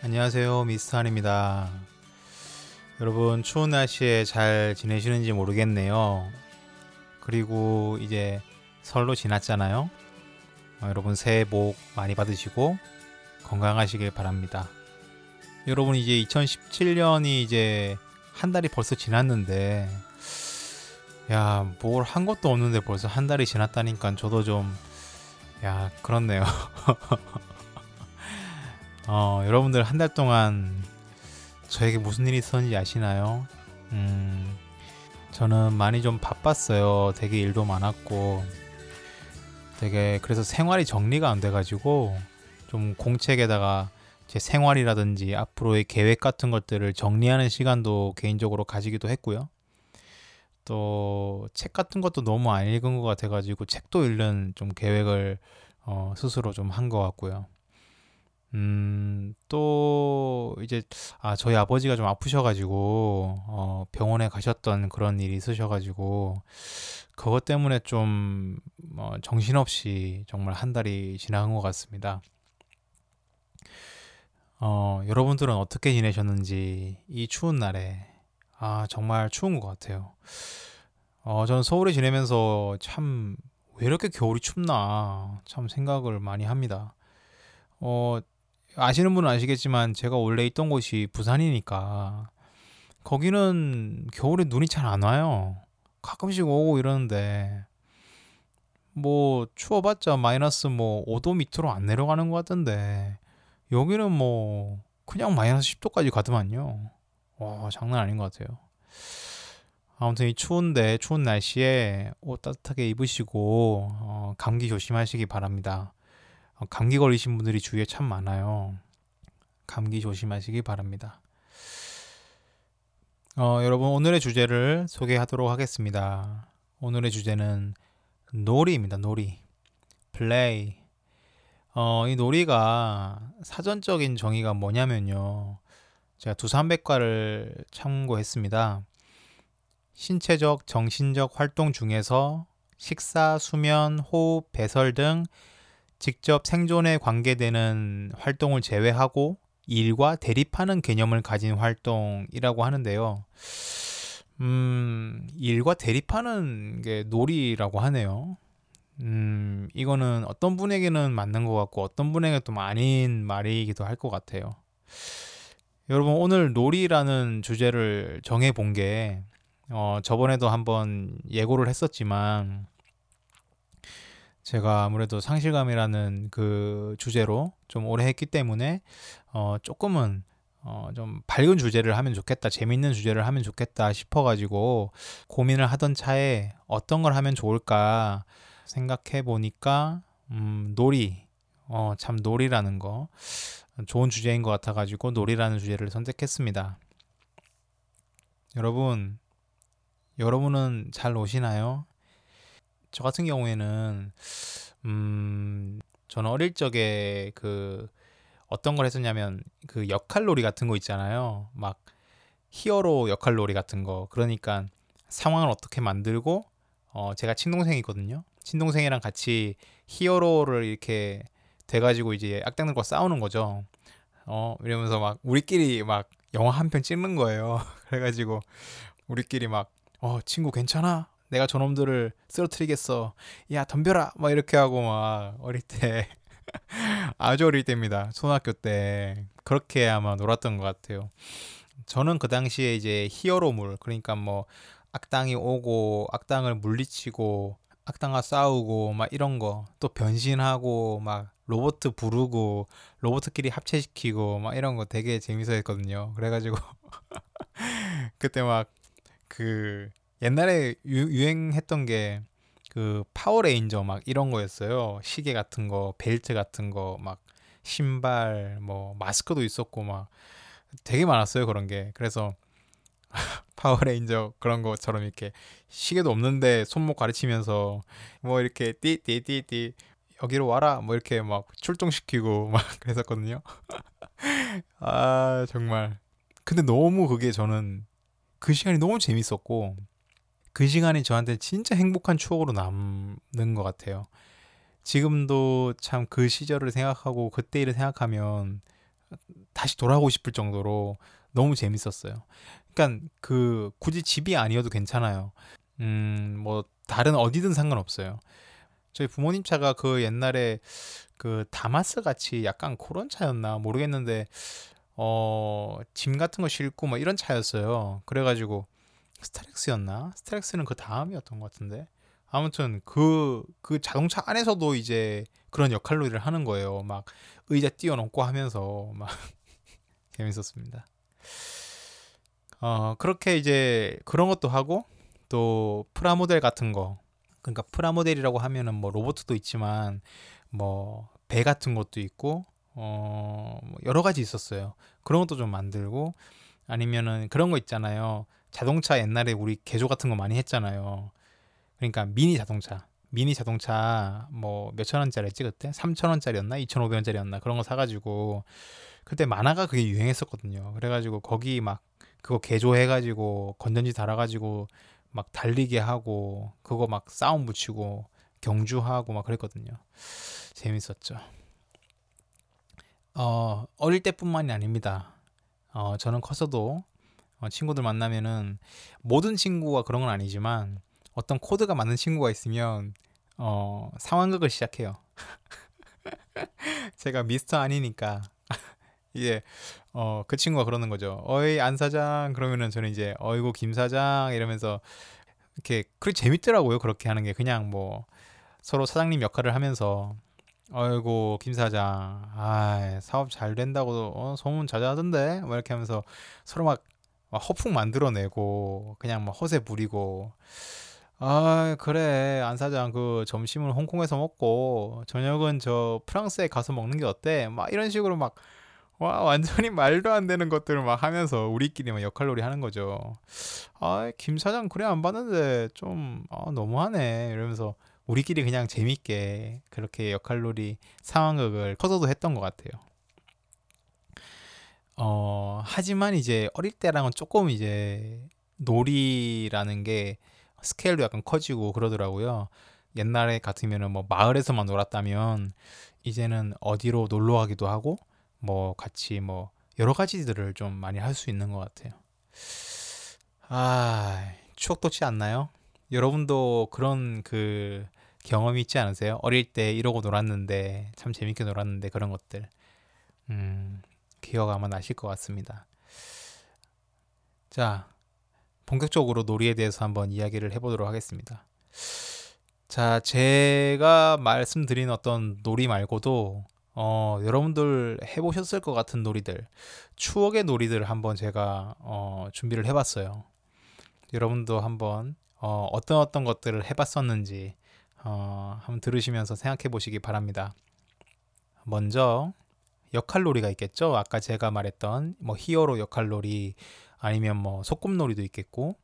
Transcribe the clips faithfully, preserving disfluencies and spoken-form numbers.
안녕하세요, 미스터한입니다. 여러분, 추운 날씨에 잘 지내시는지 모르겠네요. 그리고 이제 설로 지났잖아요. 어, 여러분 새해 복 많이 받으시고 건강하시길 바랍니다. 여러분, 이제 이천십칠 년이 이제 한 달이 벌써 지났는데, 야, 뭘 한 것도 없는데 벌써 한 달이 지났다니까 저도 좀, 야, 그렇네요. 어, 여러분들 한 달 동안 저에게 무슨 일이 있었는지 아시나요? 음, 저는 많이 좀 바빴어요. 되게 일도 많았고, 되게 그래서 생활이 정리가 안 돼가지고 좀 공책에다가 제 생활이라든지 앞으로의 계획 같은 것들을 정리하는 시간도 개인적으로 가지기도 했고요. 또 책 같은 것도 너무 안 읽은 것 같아가지고 책도 읽는 좀 계획을 어, 스스로 좀 한 것 같고요. 음, 또 이제 아 저희 아버지가 좀 아프셔가지고 어, 병원에 가셨던 그런 일이 있으셔가지고 그것 때문에 좀 어, 정신없이 정말 한 달이 지나간 것 같습니다. 어, 여러분들은 어떻게 지내셨는지 이 추운 날에 아 정말 추운 것 같아요. 어, 저는 서울에 지내면서 참 왜 이렇게 겨울이 춥나 참 생각을 많이 합니다. 어, 아시는 분은 아시겠지만 제가 원래 있던 곳이 부산이니까 거기는 겨울에 눈이 잘 안 와요. 가끔씩 오고 이러는데 뭐 추워봤자 마이너스 뭐 오 도 밑으로 안 내려가는 것 같던데 여기는 뭐 그냥 마이너스 십 도까지 가더만요. 와, 장난 아닌 것 같아요. 아무튼 이 추운데 추운 날씨에 옷 따뜻하게 입으시고 어, 감기 조심하시기 바랍니다. 어, 감기 걸리신 분들이 주위에 참 많아요. 감기 조심하시기 바랍니다. 어, 여러분, 오늘의 주제를 소개하도록 하겠습니다. 오늘의 주제는 놀이입니다. 놀이. 플레이. 어, 이 놀이가 사전적인 정의가 뭐냐면요. 제가 두산백과를 참고했습니다. 신체적, 정신적 활동 중에서 식사, 수면, 호흡, 배설 등 직접 생존에 관계되는 활동을 제외하고 일과 대립하는 개념을 가진 활동이라고 하는데요. 음, 일과 대립하는 게 놀이라고 하네요. 음, 이거는 어떤 분에게는 맞는 것 같고 어떤 분에게는 또 아닌 말이기도 할 것 같아요. 여러분, 오늘 놀이라는 주제를 정해본 게 어, 저번에도 한번 예고를 했었지만 제가 아무래도 상실감이라는 그 주제로 좀 오래 했기 때문에 어, 조금은 어, 좀 밝은 주제를 하면 좋겠다, 재밌는 주제를 하면 좋겠다 싶어가지고 고민을 하던 차에 어떤 걸 하면 좋을까 생각해 보니까 음, 놀이, 어, 참 놀이라는 거 좋은 주제인 것 같아가지고 놀이라는 주제를 선택했습니다. 여러분, 여러분은 잘 노시나요? 저 같은 경우에는 음, 저는 어릴 적에 그 어떤 걸 했었냐면 그 역할놀이 같은 거 있잖아요. 막 히어로 역할놀이 같은 거. 그러니까 상황을 어떻게 만들고 어, 제가 친동생이거든요. 친동생이랑 같이 히어로를 이렇게 돼가지고 이제 악당들과 싸우는 거죠. 어, 이러면서 막 우리끼리 막 영화 한 편 찍는 거예요. 그래가지고 우리끼리 막 어, 친구 괜찮아? 내가 저놈들을 쓰러뜨리겠어. 야, 덤벼라! 막 이렇게 하고 막 어릴 때 아주 어릴 때입니다. 초등학교 때 그렇게 아마 놀았던 것 같아요. 저는 그 당시에 이제 히어로물, 그러니까 뭐 악당이 오고 악당을 물리치고 악당과 싸우고 막 이런 거, 또 변신하고 막 로봇 부르고 로봇끼리 합체시키고 막 이런 거 되게 재밌어 했거든요. 그래가지고 그때 막 그 옛날에 유, 유행했던 게 그 파워레인저 막 이런 거였어요. 시계 같은 거, 벨트 같은 거, 막 신발, 뭐 마스크도 있었고 막 되게 많았어요, 그런 게. 그래서 파워레인저 그런 것처럼 이렇게 시계도 없는데 손목 가르치면서 뭐 이렇게 띠띠띠띠 여기로 와라 뭐 이렇게 막 출동시키고 막 그랬었거든요. 아, 정말. 근데 너무 그게 저는 그 시간이 너무 재밌었고 그 시간이 저한테 진짜 행복한 추억으로 남는 것 같아요. 지금도 참 그 시절을 생각하고 그때 일을 생각하면 다시 돌아가고 싶을 정도로 너무 재밌었어요. 그러니까 그 굳이 집이 아니어도 괜찮아요. 음, 뭐 다른 어디든 상관없어요. 저희 부모님 차가 그 옛날에 그 다마스 같이 약간 그런 차였나 모르겠는데 어, 짐 같은 거 싣고 뭐 이런 차였어요. 그래가지고 스타렉스였나? 스타렉스는 그 다음이었던 것 같은데 아무튼 그, 그 자동차 안에서도 이제 그런 역할로 일을 하는 거예요. 막 의자 뛰어넘고 하면서 막 재밌었습니다. 어, 그렇게 이제 그런 것도 하고 또 프라모델 같은 거, 그러니까 프라모델이라고 하면은 뭐 로봇도 있지만 뭐 배 같은 것도 있고 어 여러 가지 있었어요. 그런 것도 좀 만들고 아니면은 그런 거 있잖아요. 자동차 옛날에 우리 개조 같은 거 많이 했잖아요. 그러니까 미니 자동차, 미니 자동차 뭐 몇천 원짜리였지 그때? 삼천 원짜리였나? 이천오백 원짜리였나? 그런 거 사가지고 그때 만화가 그게 유행했었거든요. 그래가지고 거기 막 그거 개조해가지고 건전지 달아가지고 막 달리게 하고 그거 막 싸움 붙이고 경주하고 막 그랬거든요. 재밌었죠. 어, 어릴 때뿐만이 아닙니다. 어, 저는 커서도 어, 친구들 만나면은 모든 친구가 그런 건 아니지만 어떤 코드가 맞는 친구가 있으면 어, 상황극을 시작해요. 제가 미스터 아니니까 이제 어, 그 친구가 그러는 거죠. 어이 안 사장 그러면은 저는 이제 어이고 김 사장 이러면서 이렇게 그래 재밌더라고요. 그렇게 하는 게 그냥 뭐 서로 사장님 역할을 하면서 어이고 김 사장 아 사업 잘 된다고 어, 소문 자자하던데 뭐 이렇게 하면서 서로 막, 막 허풍 만들어내고 그냥 막 허세 부리고 아 그래 안 사장 그 점심은 홍콩에서 먹고 저녁은 저 프랑스에 가서 먹는 게 어때 막 이런 식으로 막 와 완전히 말도 안 되는 것들을 막 하면서 우리끼리 막 역할놀이 하는 거죠. 아 김 사장 그래 안 봤는데 좀 아, 너무하네 이러면서 우리끼리 그냥 재밌게 그렇게 역할놀이 상황극을 커서도 했던 것 같아요. 어 하지만 이제 어릴 때랑은 조금 이제 놀이라는 게 스케일도 약간 커지고 그러더라고요. 옛날에 같으면은 뭐 마을에서만 놀았다면 이제는 어디로 놀러 가기도 하고 뭐 같이 뭐 여러 가지들을 좀 많이 할 수 있는 것 같아요. 아 추억 돋지 않나요? 여러분도 그런 그 경험이 있지 않으세요? 어릴 때 이러고 놀았는데 참 재밌게 놀았는데 그런 것들 음, 기억 아마 나실 것 같습니다. 자 본격적으로 놀이에 대해서 한번 이야기를 해보도록 하겠습니다. 자 제가 말씀드린 어떤 놀이 말고도 어, 여러분들 해보셨을 것 같은 놀이들, 추억의 놀이들 한번 제가 어, 준비를 해봤어요. 여러분도 한번 어, 어떤 어떤 것들을 해봤었는지 어, 한번 들으시면서 생각해 보시기 바랍니다. 먼저 역할놀이가 있겠죠. 아까 제가 말했던 뭐 히어로 역할놀이 아니면 뭐 소꿉놀이도 있겠고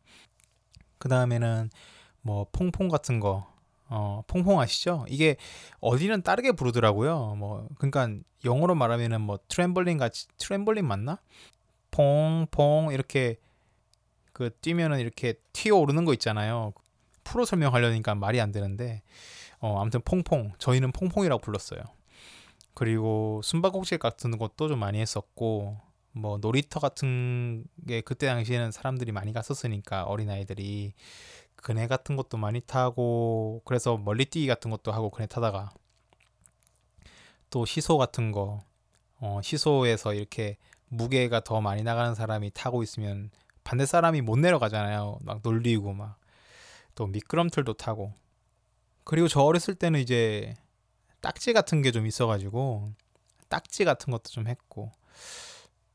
그 다음에는 뭐 퐁퐁 같은 거 어, 퐁퐁 아시죠? 이게 어디는 다르게 부르더라고요. 뭐 그러니까 영어로 말하면은 뭐 트램블링 같이 트램블링 맞나? 퐁퐁 이렇게 그 뛰면은 이렇게 튀어 오르는 거 있잖아요. 프로 설명하려니까 말이 안 되는데 어, 아무튼 퐁퐁 저희는 퐁퐁이라고 불렀어요. 그리고 숨바꼭질 같은 것도 좀 많이 했었고 뭐 놀이터 같은 게 그때 당시에는 사람들이 많이 갔었으니까 어린아이들이 그네 같은 것도 많이 타고 그래서 멀리뛰기 같은 것도 하고 그네 타다가 또 시소 같은 거 어, 시소에서 이렇게 무게가 더 많이 나가는 사람이 타고 있으면 반대 사람이 못 내려가잖아요. 막 놀리고 막 또 미끄럼틀도 타고 그리고 저 어렸을 때는 이제 딱지 같은 게 좀 있어가지고 딱지 같은 것도 좀 했고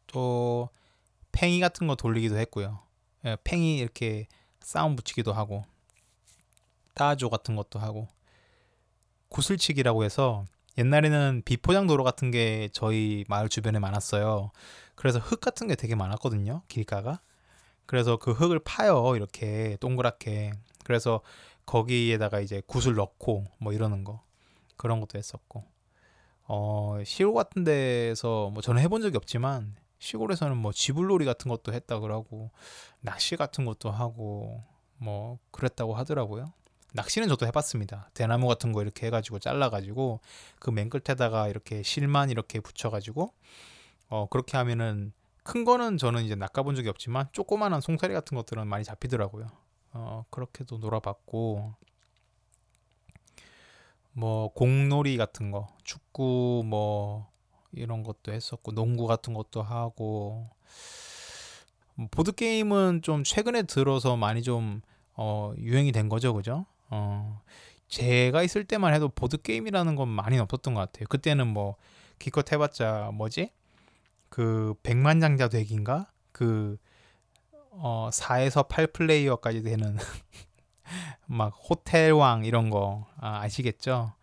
또 팽이 같은 거 돌리기도 했고요. 팽이 이렇게 싸움 붙이기도 하고 따조 같은 것도 하고 구슬치기라고 해서 옛날에는 비포장 도로 같은 게 저희 마을 주변에 많았어요. 그래서 흙 같은 게 되게 많았거든요. 길가가. 그래서 그 흙을 파요. 이렇게 동그랗게. 그래서 거기에다가 이제 구슬 넣고 뭐 이러는 거. 그런 것도 했었고 어, 시골 같은 데서 뭐 저는 해본 적이 없지만 시골에서는 뭐 지불놀이 같은 것도 했다 그러고 낚시 같은 것도 하고 뭐 그랬다고 하더라고요. 낚시는 저도 해봤습니다. 대나무 같은 거 이렇게 해가지고 잘라가지고 그 맨 끝에다가 이렇게 실만 이렇게 붙여가지고 어, 그렇게 하면은 큰 거는 저는 이제 낚아본 적이 없지만 조그만한 송사리 같은 것들은 많이 잡히더라고요. 어, 그렇게도 놀아봤고, 뭐 공놀이 같은 거, 축구 뭐 이런 것도 했었고, 농구 같은 것도 하고, 보드 게임은 좀 최근에 들어서 많이 좀 어, 유행이 된 거죠, 그죠? 어, 제가 있을 때만 해도 보드 게임이라는 건 많이 없었던 것 같아요. 그때는 뭐 기껏 해봤자 뭐지? 그 백만장자 되기인가? 그 어, 사에서 팔 플레이어까지 되는 막 호텔왕 이런 거 아, 아시겠죠?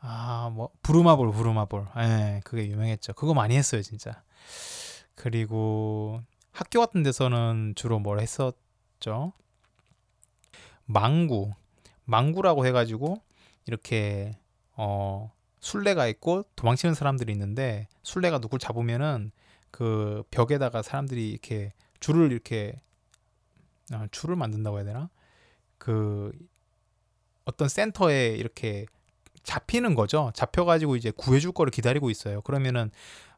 아, 뭐 부루마볼, 부루마볼. 예, 그게 유명했죠. 그거 많이 했어요, 진짜. 그리고 학교 같은 데서는 주로 뭘 했었죠? 망구. 망구라고 해가지고 이렇게 어, 술래가 있고 도망치는 사람들이 있는데, 술래가 누굴 잡으면은 그 벽에다가 사람들이 이렇게 줄을 이렇게 어, 줄을 만든다고 해야 되나? 그 어떤 센터에 이렇게 잡히는 거죠. 잡혀가지고 이제 구해줄 거를 기다리고 있어요. 그러면은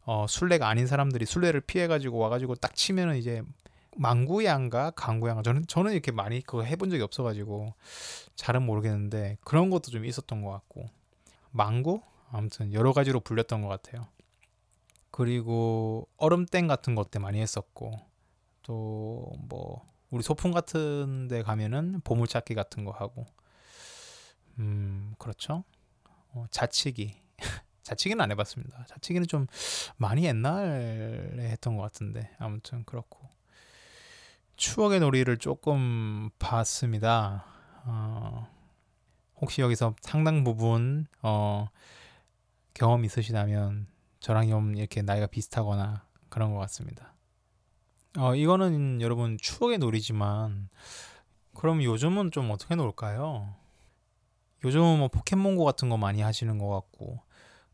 어, 술래가 아닌 사람들이 술래를 피해가지고 와가지고 딱 치면은 이제 망구양가 강구양가, 저는 저는 이렇게 많이 그거 해본 적이 없어가지고 잘은 모르겠는데 그런 것도 좀 있었던 것 같고, 망구 아무튼 여러 가지로 불렸던 것 같아요. 그리고 얼음땡 같은 것도 많이 했었고, 또 뭐 우리 소풍 같은데 가면은 보물찾기 같은 거 하고, 음 그렇죠. 어, 자치기. 자치기는 안 해봤습니다. 자치기는 좀 많이 옛날에 했던 것 같은데, 아무튼 그렇고 추억의 놀이를 조금 봤습니다. 어, 혹시 여기서 상당 부분 어, 경험 있으시다면 저랑 좀 이렇게 나이가 비슷하거나 그런 것 같습니다. 어, 이거는 여러분 추억의 놀이지만, 그럼 요즘은 좀 어떻게 놀까요? 요즘은 뭐 포켓몬고 같은 거 많이 하시는 것 같고,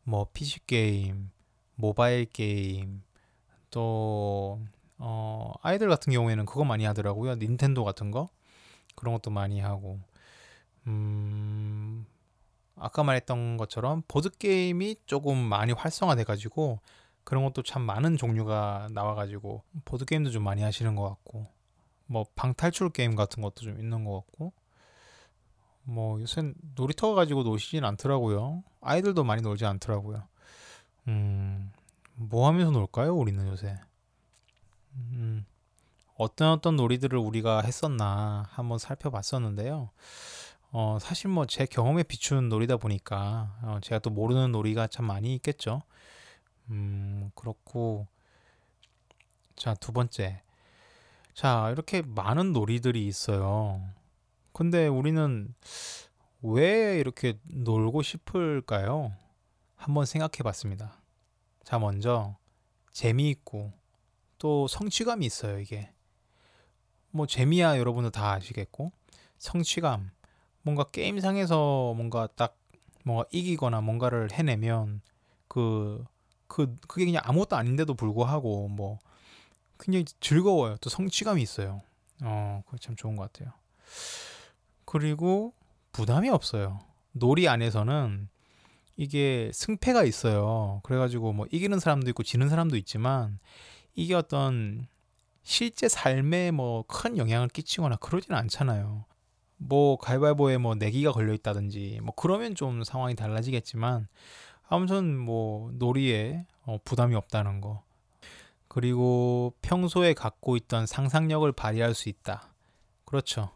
뭐 피씨게임, 모바일 게임, 또 어, 아이들 같은 경우에는 그거 많이 하더라고요. 닌텐도 같은 거, 그런 것도 많이 하고, 음, 아까 말했던 것처럼 보드게임이 조금 많이 활성화돼가지고 그런 것도 참 많은 종류가 나와가지고 보드게임도 좀 많이 하시는 것 같고, 뭐 방탈출 게임 같은 것도 좀 있는 것 같고, 뭐 요새 놀이터 가지고 노시진 않더라고요. 아이들도 많이 놀지 않더라고요. 음, 뭐 하면서 놀까요, 우리는 요새? 음, 어떤 어떤 놀이들을 우리가 했었나 한번 살펴봤었는데요. 어, 사실 뭐 제 경험에 비춘 놀이다 보니까 어, 제가 또 모르는 놀이가 참 많이 있겠죠. 음, 그렇고, 자, 두 번째. 자, 이렇게 많은 놀이들이 있어요. 근데 우리는 왜 이렇게 놀고 싶을까요? 한번 생각해 봤습니다. 자, 먼저 재미있고 또 성취감이 있어요, 이게. 뭐 재미야 여러분도 다 아시겠고, 성취감, 뭔가 게임상에서 뭔가 딱 뭔가 이기거나 뭔가를 해내면 그, 그, 그게 그냥 아무것도 아닌데도 불구하고 뭐 굉장히 즐거워요. 또 성취감이 있어요. 어, 그게 참 좋은 것 같아요. 그리고 부담이 없어요. 놀이 안에서는 이게 승패가 있어요. 그래가지고 뭐 이기는 사람도 있고 지는 사람도 있지만, 이게 어떤 실제 삶에 뭐 큰 영향을 끼치거나 그러진 않잖아요. 뭐 가위바위보에 뭐 내기가 걸려 있다든지 뭐 그러면 좀 상황이 달라지겠지만, 아무튼 뭐 놀이에 어 부담이 없다는 거. 그리고 평소에 갖고 있던 상상력을 발휘할 수 있다. 그렇죠.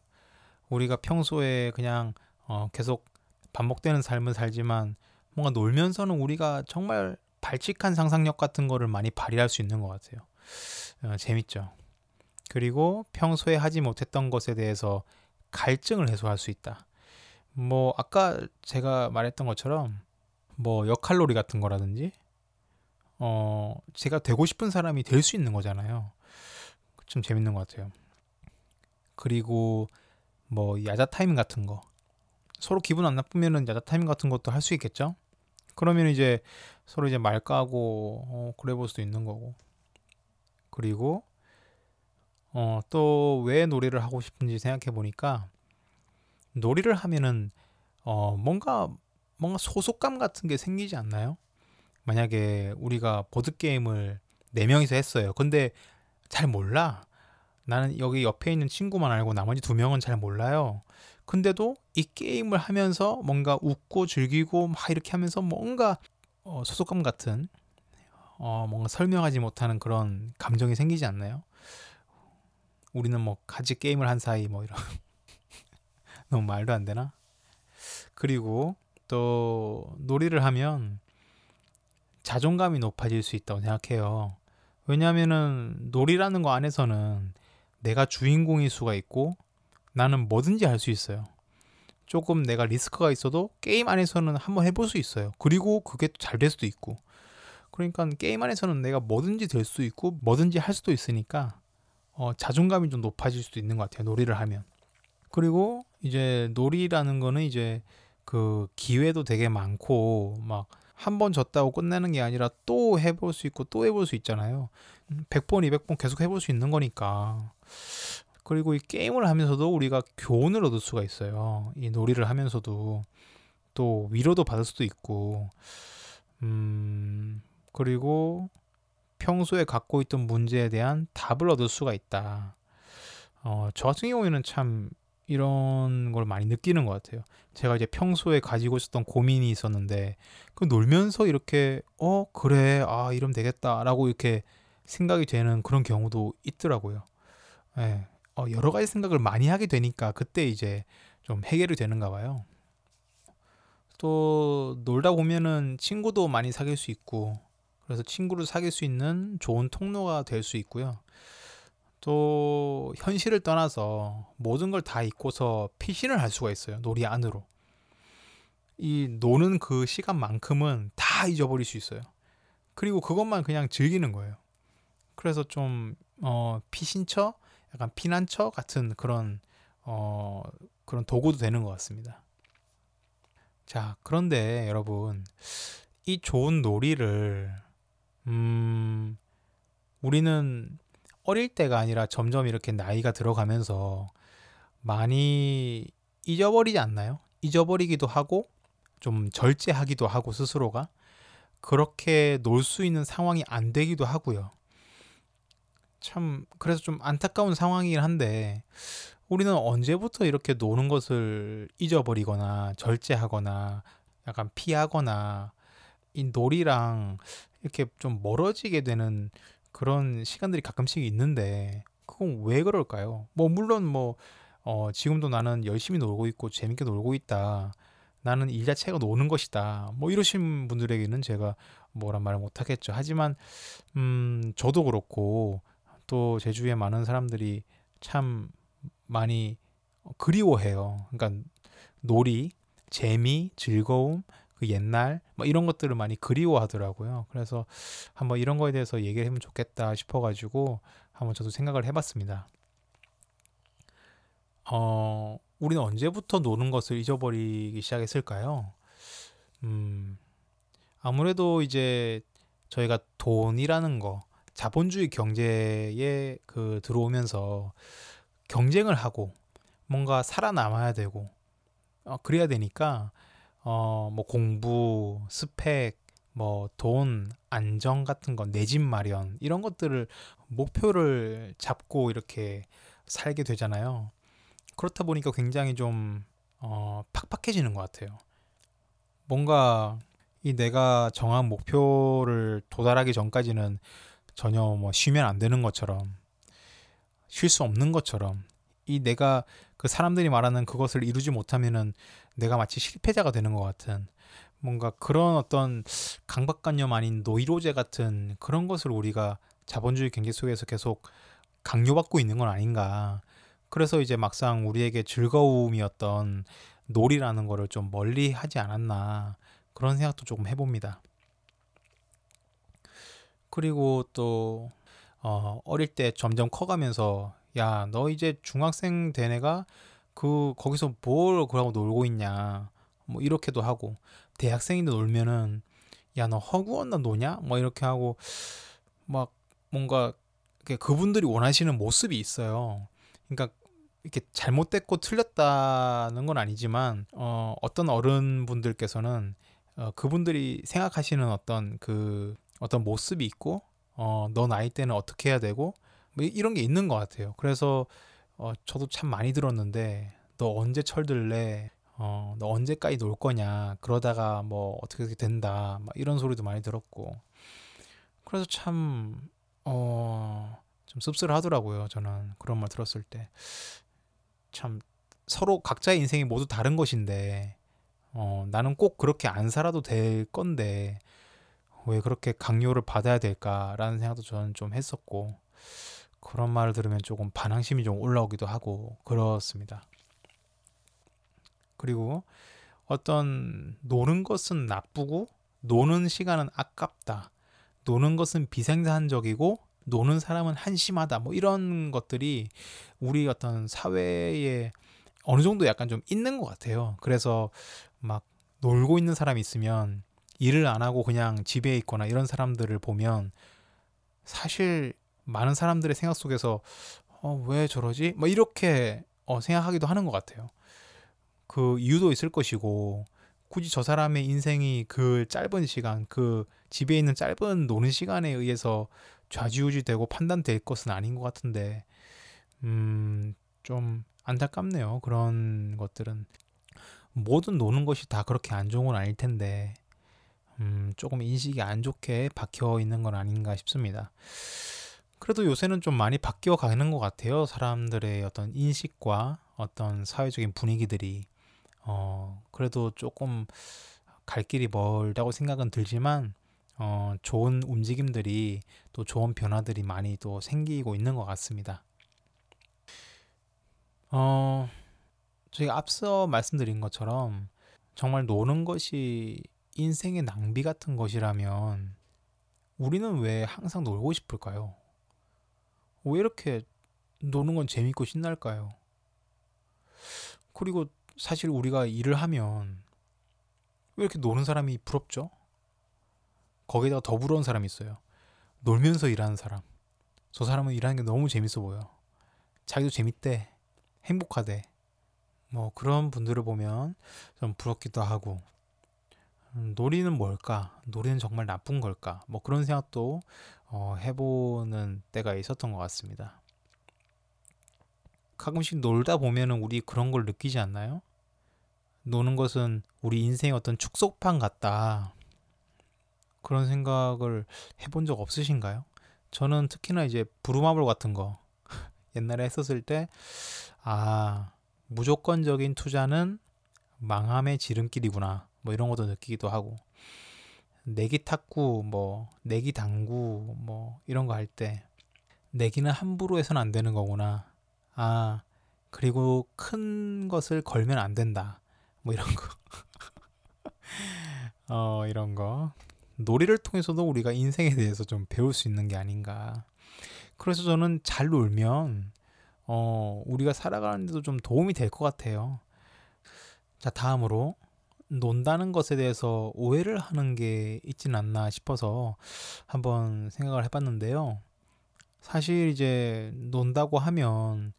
우리가 평소에 그냥 어 계속 반복되는 삶을 살지만, 뭔가 놀면서는 우리가 정말 발칙한 상상력 같은 거를 많이 발휘할 수 있는 것 같아요. 어, 재밌죠. 그리고 평소에 하지 못했던 것에 대해서 갈증을 해소할 수 있다. 뭐 아까 제가 말했던 것처럼 뭐 역할놀이 같은 거라든지, 어, 제가 되고 싶은 사람이 될 수 있는 거잖아요. 좀 재밌는 것 같아요. 그리고 뭐 야자 타임 같은 거, 서로 기분 안 나쁘면은 야자 타임 같은 것도 할 수 있겠죠. 그러면 이제 서로 이제 말 까고 어, 그래 볼 수도 있는 거고. 그리고 어, 또 왜 놀이를 하고 싶은지 생각해 보니까, 놀이를 하면은 어, 뭔가 뭔가 소속감 같은 게 생기지 않나요? 만약에 우리가 보드 게임을 네 명이서 했어요. 근데 잘 몰라. 나는 여기 옆에 있는 친구만 알고 나머지 두 명은 잘 몰라요. 근데도 이 게임을 하면서 뭔가 웃고 즐기고 막 이렇게 하면서 뭔가 어, 소속감 같은 어, 뭔가 설명하지 못하는 그런 감정이 생기지 않나요? 우리는 뭐 같이 게임을 한 사이 뭐 이런 너무 말도 안 되나? 그리고 또 놀이를 하면 자존감이 높아질 수 있다고 생각해요. 왜냐하면은 놀이라는 거 안에서는 내가 주인공일 수가 있고 나는 뭐든지 할 수 있어요. 조금 내가 리스크가 있어도 게임 안에서는 한번 해볼 수 있어요. 그리고 그게 잘 될 수도 있고. 그러니까 게임 안에서는 내가 뭐든지 될 수 있고 뭐든지 할 수도 있으니까 어, 자존감이 좀 높아질 수도 있는 것 같아요. 놀이를 하면. 그리고 이제 놀이라는 거는 이제 그 기회도 되게 많고 막 한 번 졌다고 끝내는 게 아니라 또 해볼 수 있고 또 해볼 수 있잖아요. 백 번, 이백 번 계속 해볼 수 있는 거니까. 그리고 이 게임을 하면서도 우리가 교훈을 얻을 수가 있어요. 이 놀이를 하면서도 또 위로도 받을 수도 있고 음 그리고 평소에 갖고 있던 문제에 대한 답을 얻을 수가 있다. 어, 저 같은 경우에는 참 이런 걸 많이 느끼는 것 같아요. 제가 이제 평소에 가지고 있었던 고민이 있었는데 그 놀면서 이렇게 어 그래 아 이러면 되겠다 라고 이렇게 생각이 되는 그런 경우도 있더라고요. 예, 어, 여러 가지 생각을 많이 하게 되니까 그때 이제 좀 해결이 되는가 봐요. 또 놀다 보면은 친구도 많이 사귈 수 있고 그래서 친구를 사귈 수 있는 좋은 통로가 될 수 있고요. 또 현실을 떠나서 모든 걸 다 잊고서 피신을 할 수가 있어요. 놀이 안으로. 이 노는 그 시간만큼은 다 잊어버릴 수 있어요. 그리고 그것만 그냥 즐기는 거예요. 그래서 좀 어, 피신처, 약간 피난처 같은 그런 어, 그런 도구도 되는 것 같습니다. 자, 그런데 여러분 이 좋은 놀이를 음, 우리는 어릴 때가 아니라 점점 이렇게 나이가 들어가면서 많이 잊어버리지 않나요? 잊어버리기도 하고 좀 절제하기도 하고 스스로가 그렇게 놀 수 있는 상황이 안 되기도 하고요. 참 그래서 좀 안타까운 상황이긴 한데 우리는 언제부터 이렇게 노는 것을 잊어버리거나 절제하거나 약간 피하거나 이 놀이랑 이렇게 좀 멀어지게 되는 그런 시간들이 가끔씩 있는데 그건 왜 그럴까요? 뭐 물론 뭐 어 지금도 나는 열심히 놀고 있고 재밌게 놀고 있다. 나는 이 자체가 노는 것이다. 뭐 이러신 분들에게는 제가 뭐란 말을 못하겠죠. 하지만 음 저도 그렇고 또 제 주위에 많은 사람들이 참 많이 그리워해요. 그러니까 놀이, 재미, 즐거움, 그 옛날 뭐 이런 것들을 많이 그리워하더라고요. 그래서 한번 이런 거에 대해서 얘기를 해보면 좋겠다 싶어가지고 한번 저도 생각을 해봤습니다. 어, 우리는 언제부터 노는 것을 잊어버리기 시작했을까요? 음, 아무래도 이제 저희가 돈이라는 거, 자본주의 경제에 그 들어오면서 경쟁을 하고 뭔가 살아남아야 되고 어, 그래야 되니까. 어, 뭐 공부, 스펙, 뭐 돈, 안정 같은 거, 내 집 마련 이런 것들을 목표를 잡고 이렇게 살게 되잖아요. 그렇다 보니까 굉장히 좀 어, 팍팍해지는 것 같아요. 뭔가 이 내가 정한 목표를 도달하기 전까지는 전혀 뭐 쉬면 안 되는 것처럼 쉴 수 없는 것처럼 이 내가 그 사람들이 말하는 그것을 이루지 못하면은 내가 마치 실패자가 되는 것 같은 뭔가 그런 어떤 강박관념 아닌 노이로제 같은 그런 것을 우리가 자본주의 경제 속에서 계속 강요받고 있는 건 아닌가. 그래서 이제 막상 우리에게 즐거움이었던 놀이라는 거를 좀 멀리 하지 않았나 그런 생각도 조금 해봅니다. 그리고 또 어, 어릴 때 점점 커가면서 야, 너 이제 중학생 된 애가 그 거기서 뭘 그러고 놀고 있냐 뭐 이렇게도 하고 대학생인데 놀면은 야, 너 허구헌난 노냐 뭐 이렇게 하고 막 뭔가 그분들이 원하시는 모습이 있어요. 그러니까 이렇게 잘못됐고 틀렸다는 건 아니지만 어, 어떤 어른분들께서는 어, 그분들이 생각하시는 어떤 그 어떤 모습이 있고 어, 너 나이 때는 어떻게 해야 되고 뭐 이런 게 있는 것 같아요. 그래서 어, 저도 참 많이 들었는데 너 언제 철들래? 어, 너 언제까지 놀 거냐? 그러다가 뭐 어떻게 된다. 막 이런 소리도 많이 들었고. 그래서 참 어, 좀 씁쓸하더라고요. 저는 그런 말 들었을 때. 참 서로 각자의 인생이 모두 다른 것인데 어, 나는 꼭 그렇게 안 살아도 될 건데 왜 그렇게 강요를 받아야 될까라는 생각도 저는 좀 했었고, 그런 말을 들으면 조금 반항심이 좀 올라오기도 하고 그렇습니다. 그리고 어떤 노는 것은 나쁘고 노는 시간은 아깝다, 노는 것은 비생산적이고 노는 사람은 한심하다, 뭐 이런 것들이 우리 어떤 사회에 어느 정도 약간 좀 있는 것 같아요. 그래서 막 놀고 있는 사람이 있으면 일을 안 하고 그냥 집에 있거나 이런 사람들을 보면 사실 많은 사람들의 생각 속에서 어, 왜 저러지? 뭐 이렇게 어, 생각하기도 하는 것 같아요. 그 이유도 있을 것이고 굳이 저 사람의 인생이 그 짧은 시간, 그 집에 있는 짧은 노는 시간에 의해서 좌지우지되고 판단될 것은 아닌 것 같은데 음, 좀 안타깝네요. 그런 것들은 모든 노는 것이 다 그렇게 안 좋은 건 아닐 텐데 음, 조금 인식이 안 좋게 박혀 있는 건 아닌가 싶습니다. 그래도 요새는 좀 많이 바뀌어 가는 것 같아요. 사람들의 어떤 인식과 어떤 사회적인 분위기들이 어, 그래도 조금 갈 길이 멀다고 생각은 들지만 어, 좋은 움직임들이 또 좋은 변화들이 많이 또 생기고 있는 것 같습니다. 어, 저희가 앞서 말씀드린 것처럼 정말 노는 것이 인생의 낭비 같은 것이라면 우리는 왜 항상 놀고 싶을까요? 왜 이렇게 노는 건 재밌고 신날까요? 그리고 사실 우리가 일을 하면 왜 이렇게 노는 사람이 부럽죠? 거기다가 더 부러운 사람이 있어요. 놀면서 일하는 사람. 저 사람은 일하는 게 너무 재밌어 보여. 자기도 재밌대. 행복하대. 뭐 그런 분들을 보면 좀 부럽기도 하고, 놀이는 뭘까? 놀이는 정말 나쁜 걸까? 뭐 그런 생각도 어, 해보는 때가 있었던 것 같습니다. 가끔씩 놀다 보면 우리 그런 걸 느끼지 않나요? 노는 것은 우리 인생의 어떤 축소판 같다. 그런 생각을 해본 적 없으신가요? 저는 특히나 이제 부루마블 같은 거 옛날에 했었을 때 아, 무조건적인 투자는 망함의 지름길이구나. 뭐 이런 것도 느끼기도 하고, 내기 탁구, 뭐 내기 당구, 뭐 이런 거 할 때 내기는 함부로 해서는 안 되는 거구나. 아, 그리고 큰 것을 걸면 안 된다. 뭐 이런 거. 어, 이런 거. 놀이를 통해서도 우리가 인생에 대해서 좀 배울 수 있는 게 아닌가. 그래서 저는 잘 놀면 어, 우리가 살아가는 데도 좀 도움이 될 것 같아요. 자, 다음으로 논다는 것에 대해서 오해를 하는 게 있진 않나 싶어서 한번 생각을 해봤는데요. 사실 이제 논다고 하면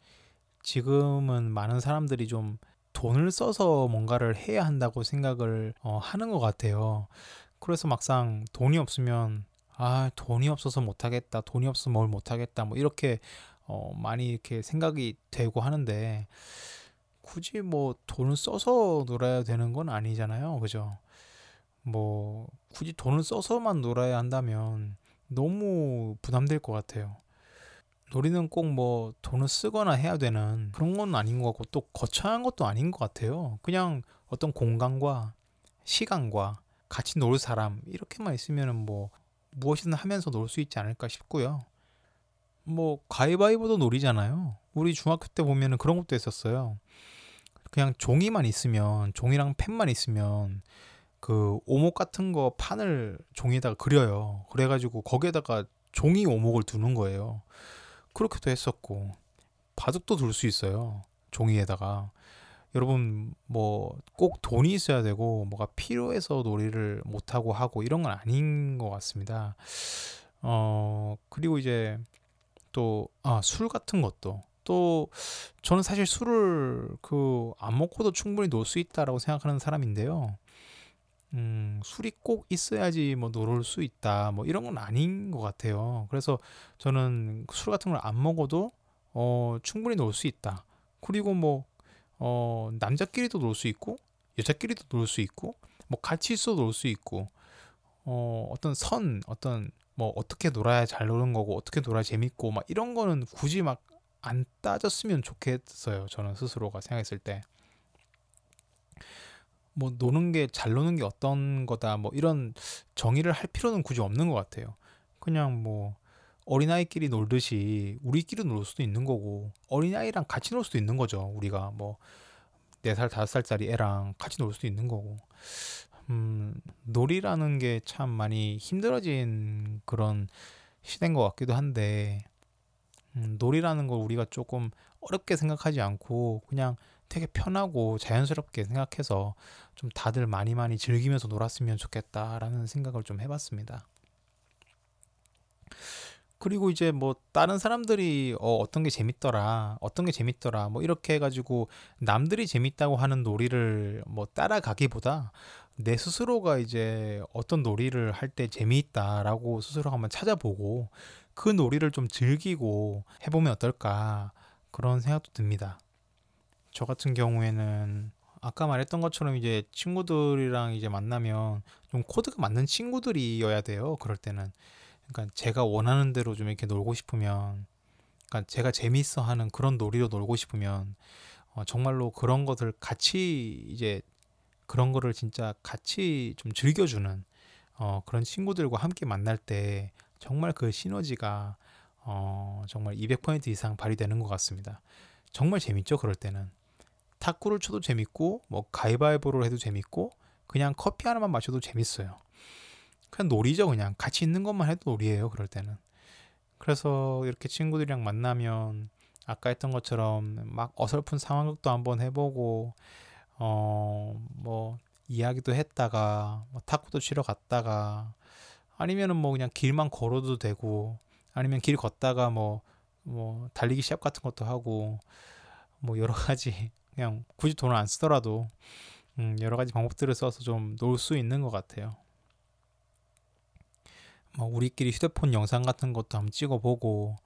지금은 많은 사람들이 좀 돈을 써서 뭔가를 해야 한다고 생각을 어, 하는 것 같아요. 그래서 막상 돈이 없으면 아, 돈이 없어서 못하겠다, 돈이 없어서 뭘 못하겠다, 뭐 이렇게 어, 많이 이렇게 생각이 되고 하는데 굳이 뭐 돈을 써서 놀아야 되는 건 아니잖아요. 그죠? 뭐 굳이 돈을 써서만 놀아야 한다면 너무 부담될 것 같아요. 놀이는 꼭 뭐 돈을 쓰거나 해야 되는 그런 건 아닌 것 같고 또 거창한 것도 아닌 것 같아요. 그냥 어떤 공간과 시간과 같이 놀 사람 이렇게만 있으면 뭐 무엇이든 하면서 놀 수 있지 않을까 싶고요. 뭐 가위바위보도 놀이잖아요. 우리 중학교 때 보면 그런 것도 있었어요. 그냥 종이만 있으면, 종이랑 펜만 있으면 그 오목 같은 거 판을 종이에다가 그려요. 그래가지고 거기에다가 종이 오목을 두는 거예요. 그렇게도 했었고 바둑도 둘 수 있어요. 종이에다가. 여러분 뭐 꼭 돈이 있어야 되고 뭐가 필요해서 놀이를 못하고 하고 이런 건 아닌 것 같습니다. 어 그리고 이제 또 아, 술 같은 것도 또 저는 사실 술을 그 안 먹고도 충분히 놀 수 있다라고 생각하는 사람인데요. 음, 술이 꼭 있어야지 뭐 놀을 수 있다 뭐 이런 건 아닌 것 같아요. 그래서 저는 술 같은 걸 안 먹어도 어, 충분히 놀 수 있다. 그리고 뭐 어, 남자끼리도 놀 수 있고 여자끼리도 놀 수 있고 뭐 같이 있어 놀 수 있고 어, 어떤 선 어떤 뭐 어떻게 놀아야 잘 노는 거고 어떻게 놀아야 재밌고 막 이런 거는 굳이 막 안 따졌으면 좋겠어요. 저는 스스로가 생각했을 때 뭐 노는 게 잘 노는 게 어떤 거다 뭐 이런 정의를 할 필요는 굳이 없는 것 같아요. 그냥 뭐 어린아이끼리 놀듯이 우리끼리 놀 수도 있는 거고 어린아이랑 같이 놀 수도 있는 거죠. 우리가 뭐 네 살, 다섯 살짜리 애랑 같이 놀 수도 있는 거고 음, 놀이라는 게 참 많이 힘들어진 그런 시대인 것 같기도 한데 음, 놀이라는 걸 우리가 조금 어렵게 생각하지 않고 그냥 되게 편하고 자연스럽게 생각해서 좀 다들 많이 많이 즐기면서 놀았으면 좋겠다라는 생각을 좀 해봤습니다. 그리고 이제 뭐 다른 사람들이 어 어떤 게 재밌더라, 어떤 게 재밌더라 뭐 이렇게 해가지고 남들이 재밌다고 하는 놀이를 뭐 따라가기보다 내 스스로가 이제 어떤 놀이를 할 때 재미있다라고 스스로 한번 찾아보고 그 놀이를 좀 즐기고 해보면 어떨까 그런 생각도 듭니다. 저 같은 경우에는 아까 말했던 것처럼 이제 친구들이랑 이제 만나면 좀 코드가 맞는 친구들이어야 돼요. 그럴 때는 그러니까 제가 원하는 대로 좀 이렇게 놀고 싶으면, 그러니까 제가 재밌어하는 그런 놀이로 놀고 싶으면 어, 정말로 그런 것들 같이 이제 그런 거를 진짜 같이 좀 즐겨주는 어, 그런 친구들과 함께 만날 때 정말 그 시너지가 어, 정말 이백 퍼센트 이상 발휘되는 것 같습니다. 정말 재밌죠. 그럴 때는. 탁구를 쳐도 재밌고 뭐 가위바위보를 해도 재밌고 그냥 커피 하나만 마셔도 재밌어요. 그냥 놀이죠. 그냥 같이 있는 것만 해도 놀이에요. 그럴 때는. 그래서 이렇게 친구들이랑 만나면 아까 했던 것처럼 막 어설픈 상황극도 한번 해보고 어 뭐 이야기도 했다가 뭐 탁구도 치러 갔다가 아니면은 뭐 그냥 길만 걸어도 되고 아니면 길 걷다가 뭐 뭐 달리기 시합 같은 것도 하고 뭐 여러 가지 그냥 굳이 돈을 안 쓰더라도 음 여러 가지 방법들을 써서 좀 놀 수 있는 것 같아요. 뭐 우리끼리 휴대폰 영상 같은 것도 한번 찍어보고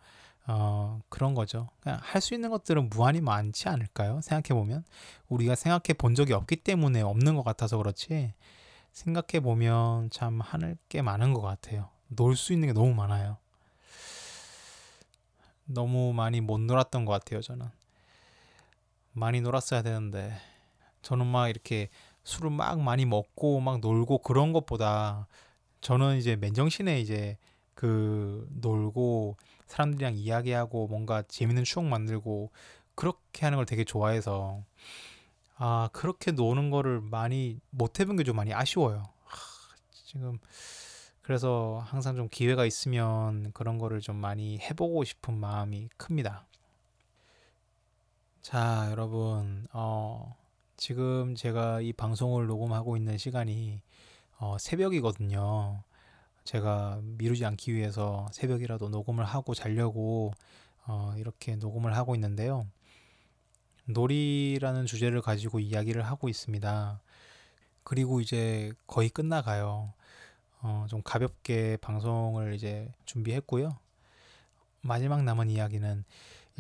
어 그런 거죠. 그냥 할 수 있는 것들은 무한히 많지 않을까요? 생각해 보면 우리가 생각해 본 적이 없기 때문에 없는 것 같아서 그렇지 생각해 보면 참 하늘 게 많은 것 같아요. 놀 수 있는 게 너무 많아요. 너무 많이 못 놀았던 것 같아요. 저는 많이 놀았어야 되는데 저는 막 이렇게 술을 막 많이 먹고 막 놀고 그런 것보다 저는 이제 맨정신에 이제 그 놀고 사람들이랑 이야기하고 뭔가 재밌는 추억 만들고 그렇게 하는 걸 되게 좋아해서 아 그렇게 노는 거를 많이 못 해본 게 좀 많이 아쉬워요. 하, 지금 그래서 항상 좀 기회가 있으면 그런 거를 좀 많이 해보고 싶은 마음이 큽니다. 자, 여러분, 어, 지금 제가 이 방송을 녹음하고 있는 시간이 어, 새벽이거든요. 제가 미루지 않기 위해서 새벽이라도 녹음을 하고 자려고 어, 이렇게 녹음을 하고 있는데요. 놀이라는 주제를 가지고 이야기를 하고 있습니다. 그리고 이제 거의 끝나가요. 어, 좀 가볍게 방송을 이제 준비했고요. 마지막 남은 이야기는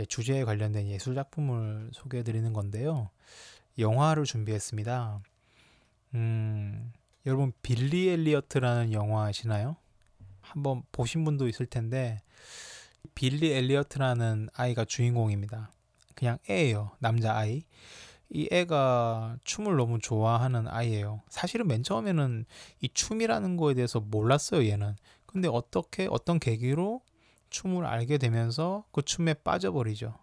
주제에 관련된 예술 작품을 소개해 드리는 건데요. 영화를 준비했습니다. 음, 여러분 빌리 엘리어트라는 영화 아시나요? 한번 보신 분도 있을 텐데 빌리 엘리어트라는 아이가 주인공입니다. 그냥 애예요. 남자아이. 이 애가 춤을 너무 좋아하는 아이예요. 사실은 맨 처음에는 이 춤이라는 거에 대해서 몰랐어요, 얘는. 근데 어떻게 어떤 계기로 춤을 알게 되면서 그 춤에 빠져버리죠.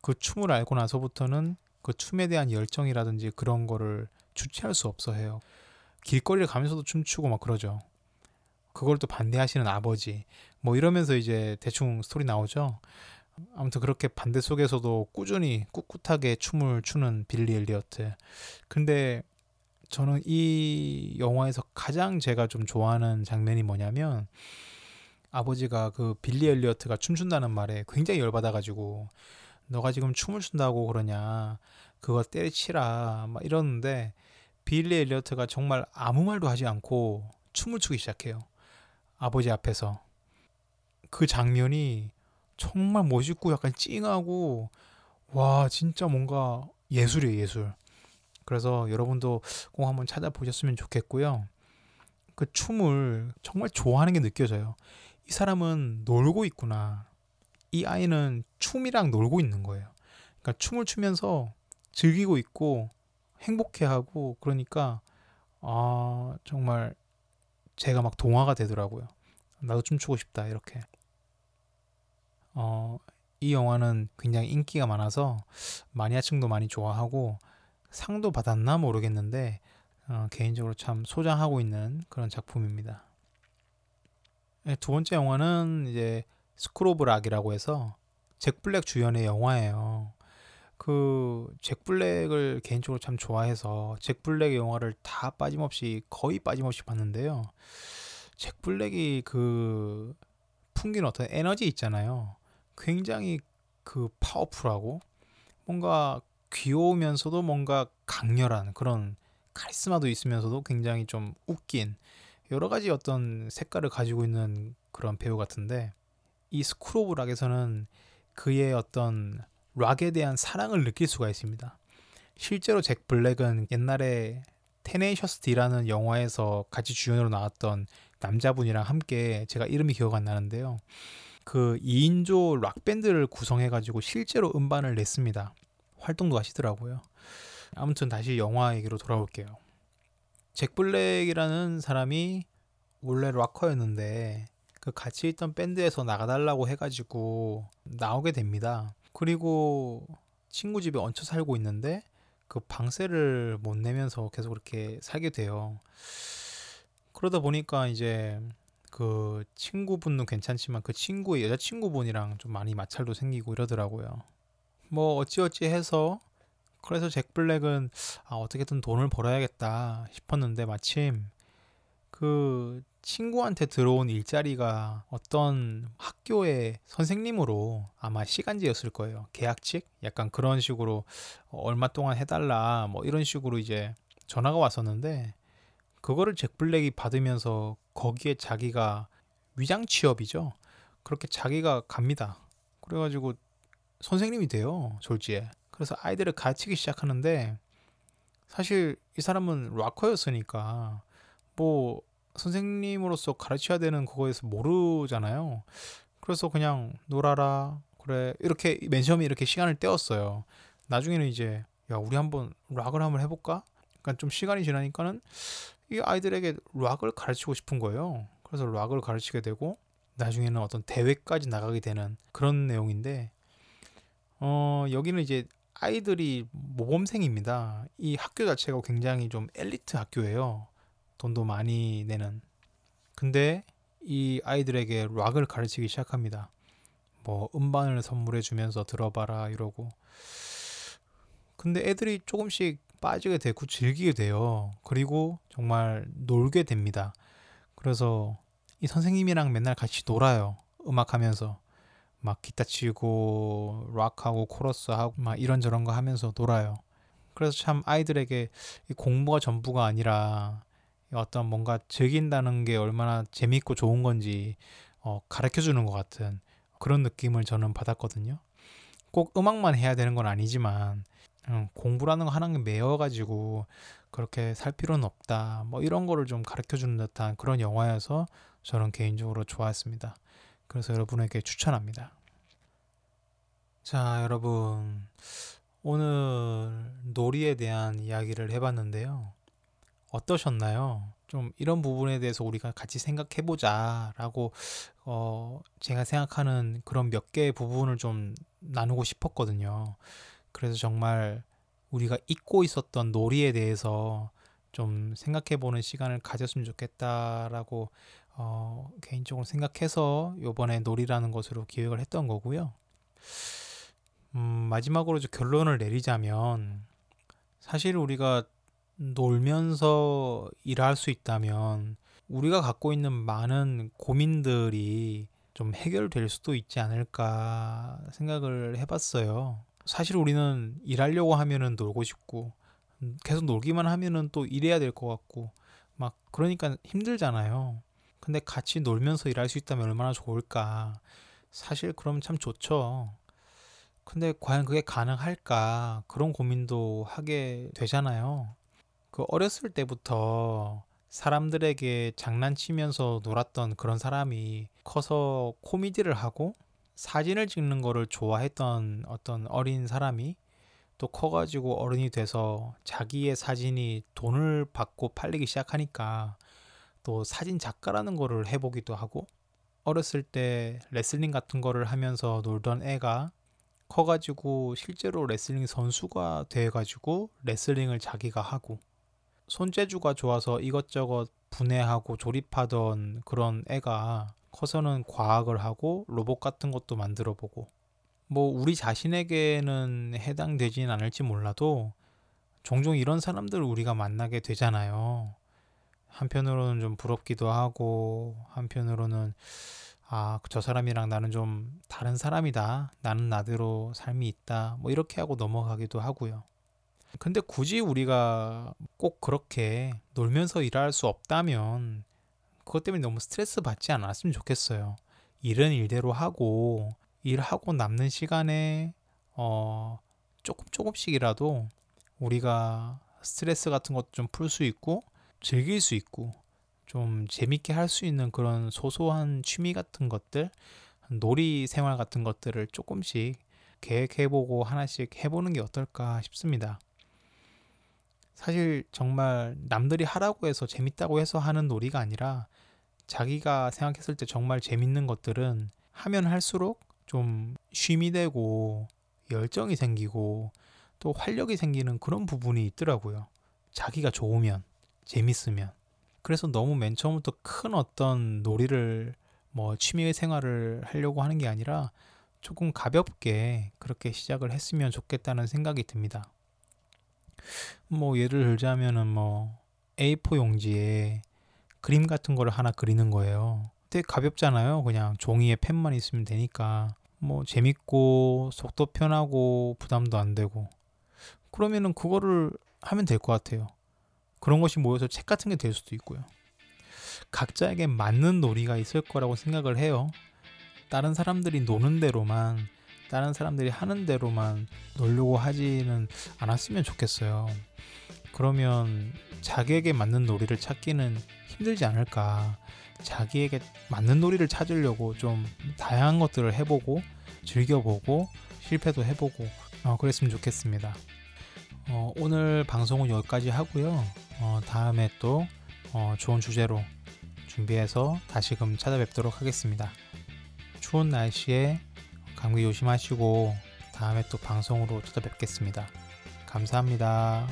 그 춤을 알고 나서부터는 그 춤에 대한 열정이라든지 그런 거를 주체할 수 없어 해요. 길거리를 가면서도 춤추고 막 그러죠. 그걸 또 반대하시는 아버지. 뭐 이러면서 이제 대충 스토리 나오죠. 아무튼 그렇게 반대 속에서도 꾸준히 꿋꿋하게 춤을 추는 빌리 엘리어트. 근데 저는 이 영화에서 가장 제가 좀 좋아하는 장면이 뭐냐면 아버지가 그 빌리 엘리어트가 춤춘다는 말에 굉장히 열받아가지고 너가 지금 춤을 춘다고 그러냐 그거 때려치라 막 이러는데 빌리 엘리어트가 정말 아무 말도 하지 않고 춤을 추기 시작해요. 아버지 앞에서. 그 장면이 정말 멋있고 약간 찡하고 와 진짜 뭔가 예술이에요, 예술. 그래서 여러분도 꼭 한번 찾아보셨으면 좋겠고요. 그 춤을 정말 좋아하는 게 느껴져요. 이 사람은 놀고 있구나. 이 아이는 춤이랑 놀고 있는 거예요. 그러니까 춤을 추면서 즐기고 있고 행복해하고 그러니까 아 정말 제가 막 동화가 되더라고요. 나도 춤추고 싶다 이렇게. 어, 이 영화는 굉장히 인기가 많아서 마니아층도 많이 좋아하고 상도 받았나 모르겠는데 어, 개인적으로 참 소장하고 있는 그런 작품입니다. 두 번째 영화는 이제 스크로브락이라고 해서 잭 블랙 주연의 영화예요. 그 잭 블랙을 개인적으로 참 좋아해서 잭 블랙의 영화를 다 빠짐없이 거의 빠짐없이 봤는데요. 잭 블랙이 그 풍기는 어떤 에너지 있잖아요. 굉장히 그 파워풀하고 뭔가 귀여우면서도 뭔가 강렬한 그런 카리스마도 있으면서도 굉장히 좀 웃긴 여러 가지 어떤 색깔을 가지고 있는 그런 배우 같은데 이 스크로브 락에서는 그의 어떤 락에 대한 사랑을 느낄 수가 있습니다. 실제로 잭 블랙은 옛날에 테네이셔스 D라는 영화에서 같이 주연으로 나왔던 남자분이랑 함께 제가 이름이 기억 안 나는데요. 그 이 인조 락밴드를 구성해가지고 실제로 음반을 냈습니다. 활동도 하시더라고요. 아무튼 다시 영화 얘기로 돌아올게요. 잭 블랙이라는 사람이 원래 락커였는데 그 같이 있던 밴드에서 나가달라고 해가지고 나오게 됩니다. 그리고 친구 집에 얹혀 살고 있는데 그 방세를 못 내면서 계속 그렇게 살게 돼요. 그러다 보니까 이제 그 친구분은 괜찮지만 그 친구의 여자친구분이랑 좀 많이 마찰도 생기고 이러더라고요. 뭐 어찌어찌 해서 그래서 잭 블랙은 아, 어떻게든 돈을 벌어야겠다 싶었는데 마침 그 친구한테 들어온 일자리가 어떤 학교의 선생님으로 아마 시간제였을 거예요. 계약직? 약간 그런 식으로 얼마 동안 해달라 뭐 이런 식으로 이제 전화가 왔었는데 그거를 잭 블랙이 받으면서 거기에 자기가 위장 취업이죠. 그렇게 자기가 갑니다. 그래가지고 선생님이 돼요. 졸지에. 그래서 아이들을 가르치기 시작하는데 사실 이 사람은 락커였으니까 뭐 선생님으로서 가르쳐야 되는 그거에서 모르잖아요. 그래서 그냥 놀아라 그래 이렇게 맨 처음에 이렇게 시간을 때웠어요. 나중에는 이제 야 우리 한번 락을 한번 해볼까? 그러니까 좀 시간이 지나니까는 이 아이들에게 락을 가르치고 싶은 거예요. 그래서 락을 가르치게 되고 나중에는 어떤 대회까지 나가게 되는 그런 내용인데 어 여기는 이제 아이들이 모범생입니다. 이 학교 자체가 굉장히 좀 엘리트 학교예요. 돈도 많이 내는. 근데 이 아이들에게 락을 가르치기 시작합니다. 뭐 음반을 선물해 주면서 들어봐라 이러고. 근데 애들이 조금씩 빠지게 되고 즐기게 돼요. 그리고 정말 놀게 됩니다. 그래서 이 선생님이랑 맨날 같이 놀아요. 음악하면서. 막 기타 치고 락하고 코러스하고 막 이런저런 거 하면서 놀아요. 그래서 참 아이들에게 이 공부가 전부가 아니라 어떤 뭔가 즐긴다는 게 얼마나 재미있고 좋은 건지 어, 가르쳐주는 것 같은 그런 느낌을 저는 받았거든요. 꼭 음악만 해야 되는 건 아니지만 음, 공부라는 거 하나는 매여가지고 그렇게 살 필요는 없다. 뭐 이런 거를 좀 가르쳐주는 듯한 그런 영화여서 저는 개인적으로 좋아했습니다. 그래서 여러분에게 추천합니다. 자, 여러분 오늘 놀이에 대한 이야기를 해봤는데요. 어떠셨나요? 좀 이런 부분에 대해서 우리가 같이 생각해보자 라고 어 제가 생각하는 그런 몇 개의 부분을 좀 나누고 싶었거든요. 그래서 정말 우리가 잊고 있었던 놀이에 대해서 좀 생각해보는 시간을 가졌으면 좋겠다라고 어 개인적으로 생각해서 이번에 놀이라는 것으로 기획을 했던 거고요. 음 마지막으로 결론을 내리자면 사실 우리가 놀면서 일할 수 있다면 우리가 갖고 있는 많은 고민들이 좀 해결될 수도 있지 않을까 생각을 해봤어요. 사실 우리는 일하려고 하면은 놀고 싶고 계속 놀기만 하면은 또 일해야 될 것 같고 막 그러니까 힘들잖아요. 근데 같이 놀면서 일할 수 있다면 얼마나 좋을까. 사실 그럼 참 좋죠. 근데 과연 그게 가능할까 그런 고민도 하게 되잖아요. 그 어렸을 때부터 사람들에게 장난치면서 놀았던 그런 사람이 커서 코미디를 하고 사진을 찍는 거를 좋아했던 어떤 어린 사람이 또 커가지고 어른이 돼서 자기의 사진이 돈을 받고 팔리기 시작하니까 또 사진 작가라는 거를 해보기도 하고, 어렸을 때 레슬링 같은 거를 하면서 놀던 애가 커가지고 실제로 레슬링 선수가 돼가지고 레슬링을 자기가 하고, 손재주가 좋아서 이것저것 분해하고 조립하던 그런 애가 커서는 과학을 하고 로봇 같은 것도 만들어 보고, 뭐 우리 자신에게는 해당되진 않을지 몰라도 종종 이런 사람들을 우리가 만나게 되잖아요. 한편으로는 좀 부럽기도 하고 한편으로는 아, 저 사람이랑 나는 좀 다른 사람이다. 나는 나대로 삶이 있다. 뭐 이렇게 하고 넘어가기도 하고요. 근데 굳이 우리가 꼭 그렇게 놀면서 일할 수 없다면 그것 때문에 너무 스트레스 받지 않았으면 좋겠어요. 일은 일대로 하고 일하고 남는 시간에 어, 조금 조금씩이라도 우리가 스트레스 같은 것도 좀 풀 수 있고 즐길 수 있고 좀 재밌게 할 수 있는 그런 소소한 취미 같은 것들, 놀이 생활 같은 것들을 조금씩 계획해보고 하나씩 해보는 게 어떨까 싶습니다. 사실 정말 남들이 하라고 해서 재밌다고 해서 하는 놀이가 아니라 자기가 생각했을 때 정말 재밌는 것들은 하면 할수록 좀 쉼이 되고 열정이 생기고 또 활력이 생기는 그런 부분이 있더라고요. 자기가 좋으면, 재밌으면. 그래서 너무 맨 처음부터 큰 어떤 놀이를 뭐 취미 생활을 하려고 하는 게 아니라 조금 가볍게 그렇게 시작을 했으면 좋겠다는 생각이 듭니다. 뭐 예를 들자면은 뭐 에이포 용지에 그림 같은 거를 하나 그리는 거예요. 되게 가볍잖아요. 그냥 종이에 펜만 있으면 되니까 뭐 재밌고 속도 편하고 부담도 안 되고 그러면은 그거를 하면 될 것 같아요. 그런 것이 모여서 책 같은 게 될 수도 있고요. 각자에게 맞는 놀이가 있을 거라고 생각을 해요. 다른 사람들이 노는 대로만, 다른 사람들이 하는 대로만 놀려고 하지는 않았으면 좋겠어요. 그러면 자기에게 맞는 놀이를 찾기는 힘들지 않을까. 자기에게 맞는 놀이를 찾으려고 좀 다양한 것들을 해보고 즐겨보고 실패도 해보고 어, 그랬으면 좋겠습니다. 어, 오늘 방송은 여기까지 하고요. 어, 다음에 또 어, 좋은 주제로 준비해서 다시금 찾아뵙도록 하겠습니다. 추운 날씨에 감기 조심하시고 다음에 또 방송으로 찾아뵙겠습니다. 감사합니다.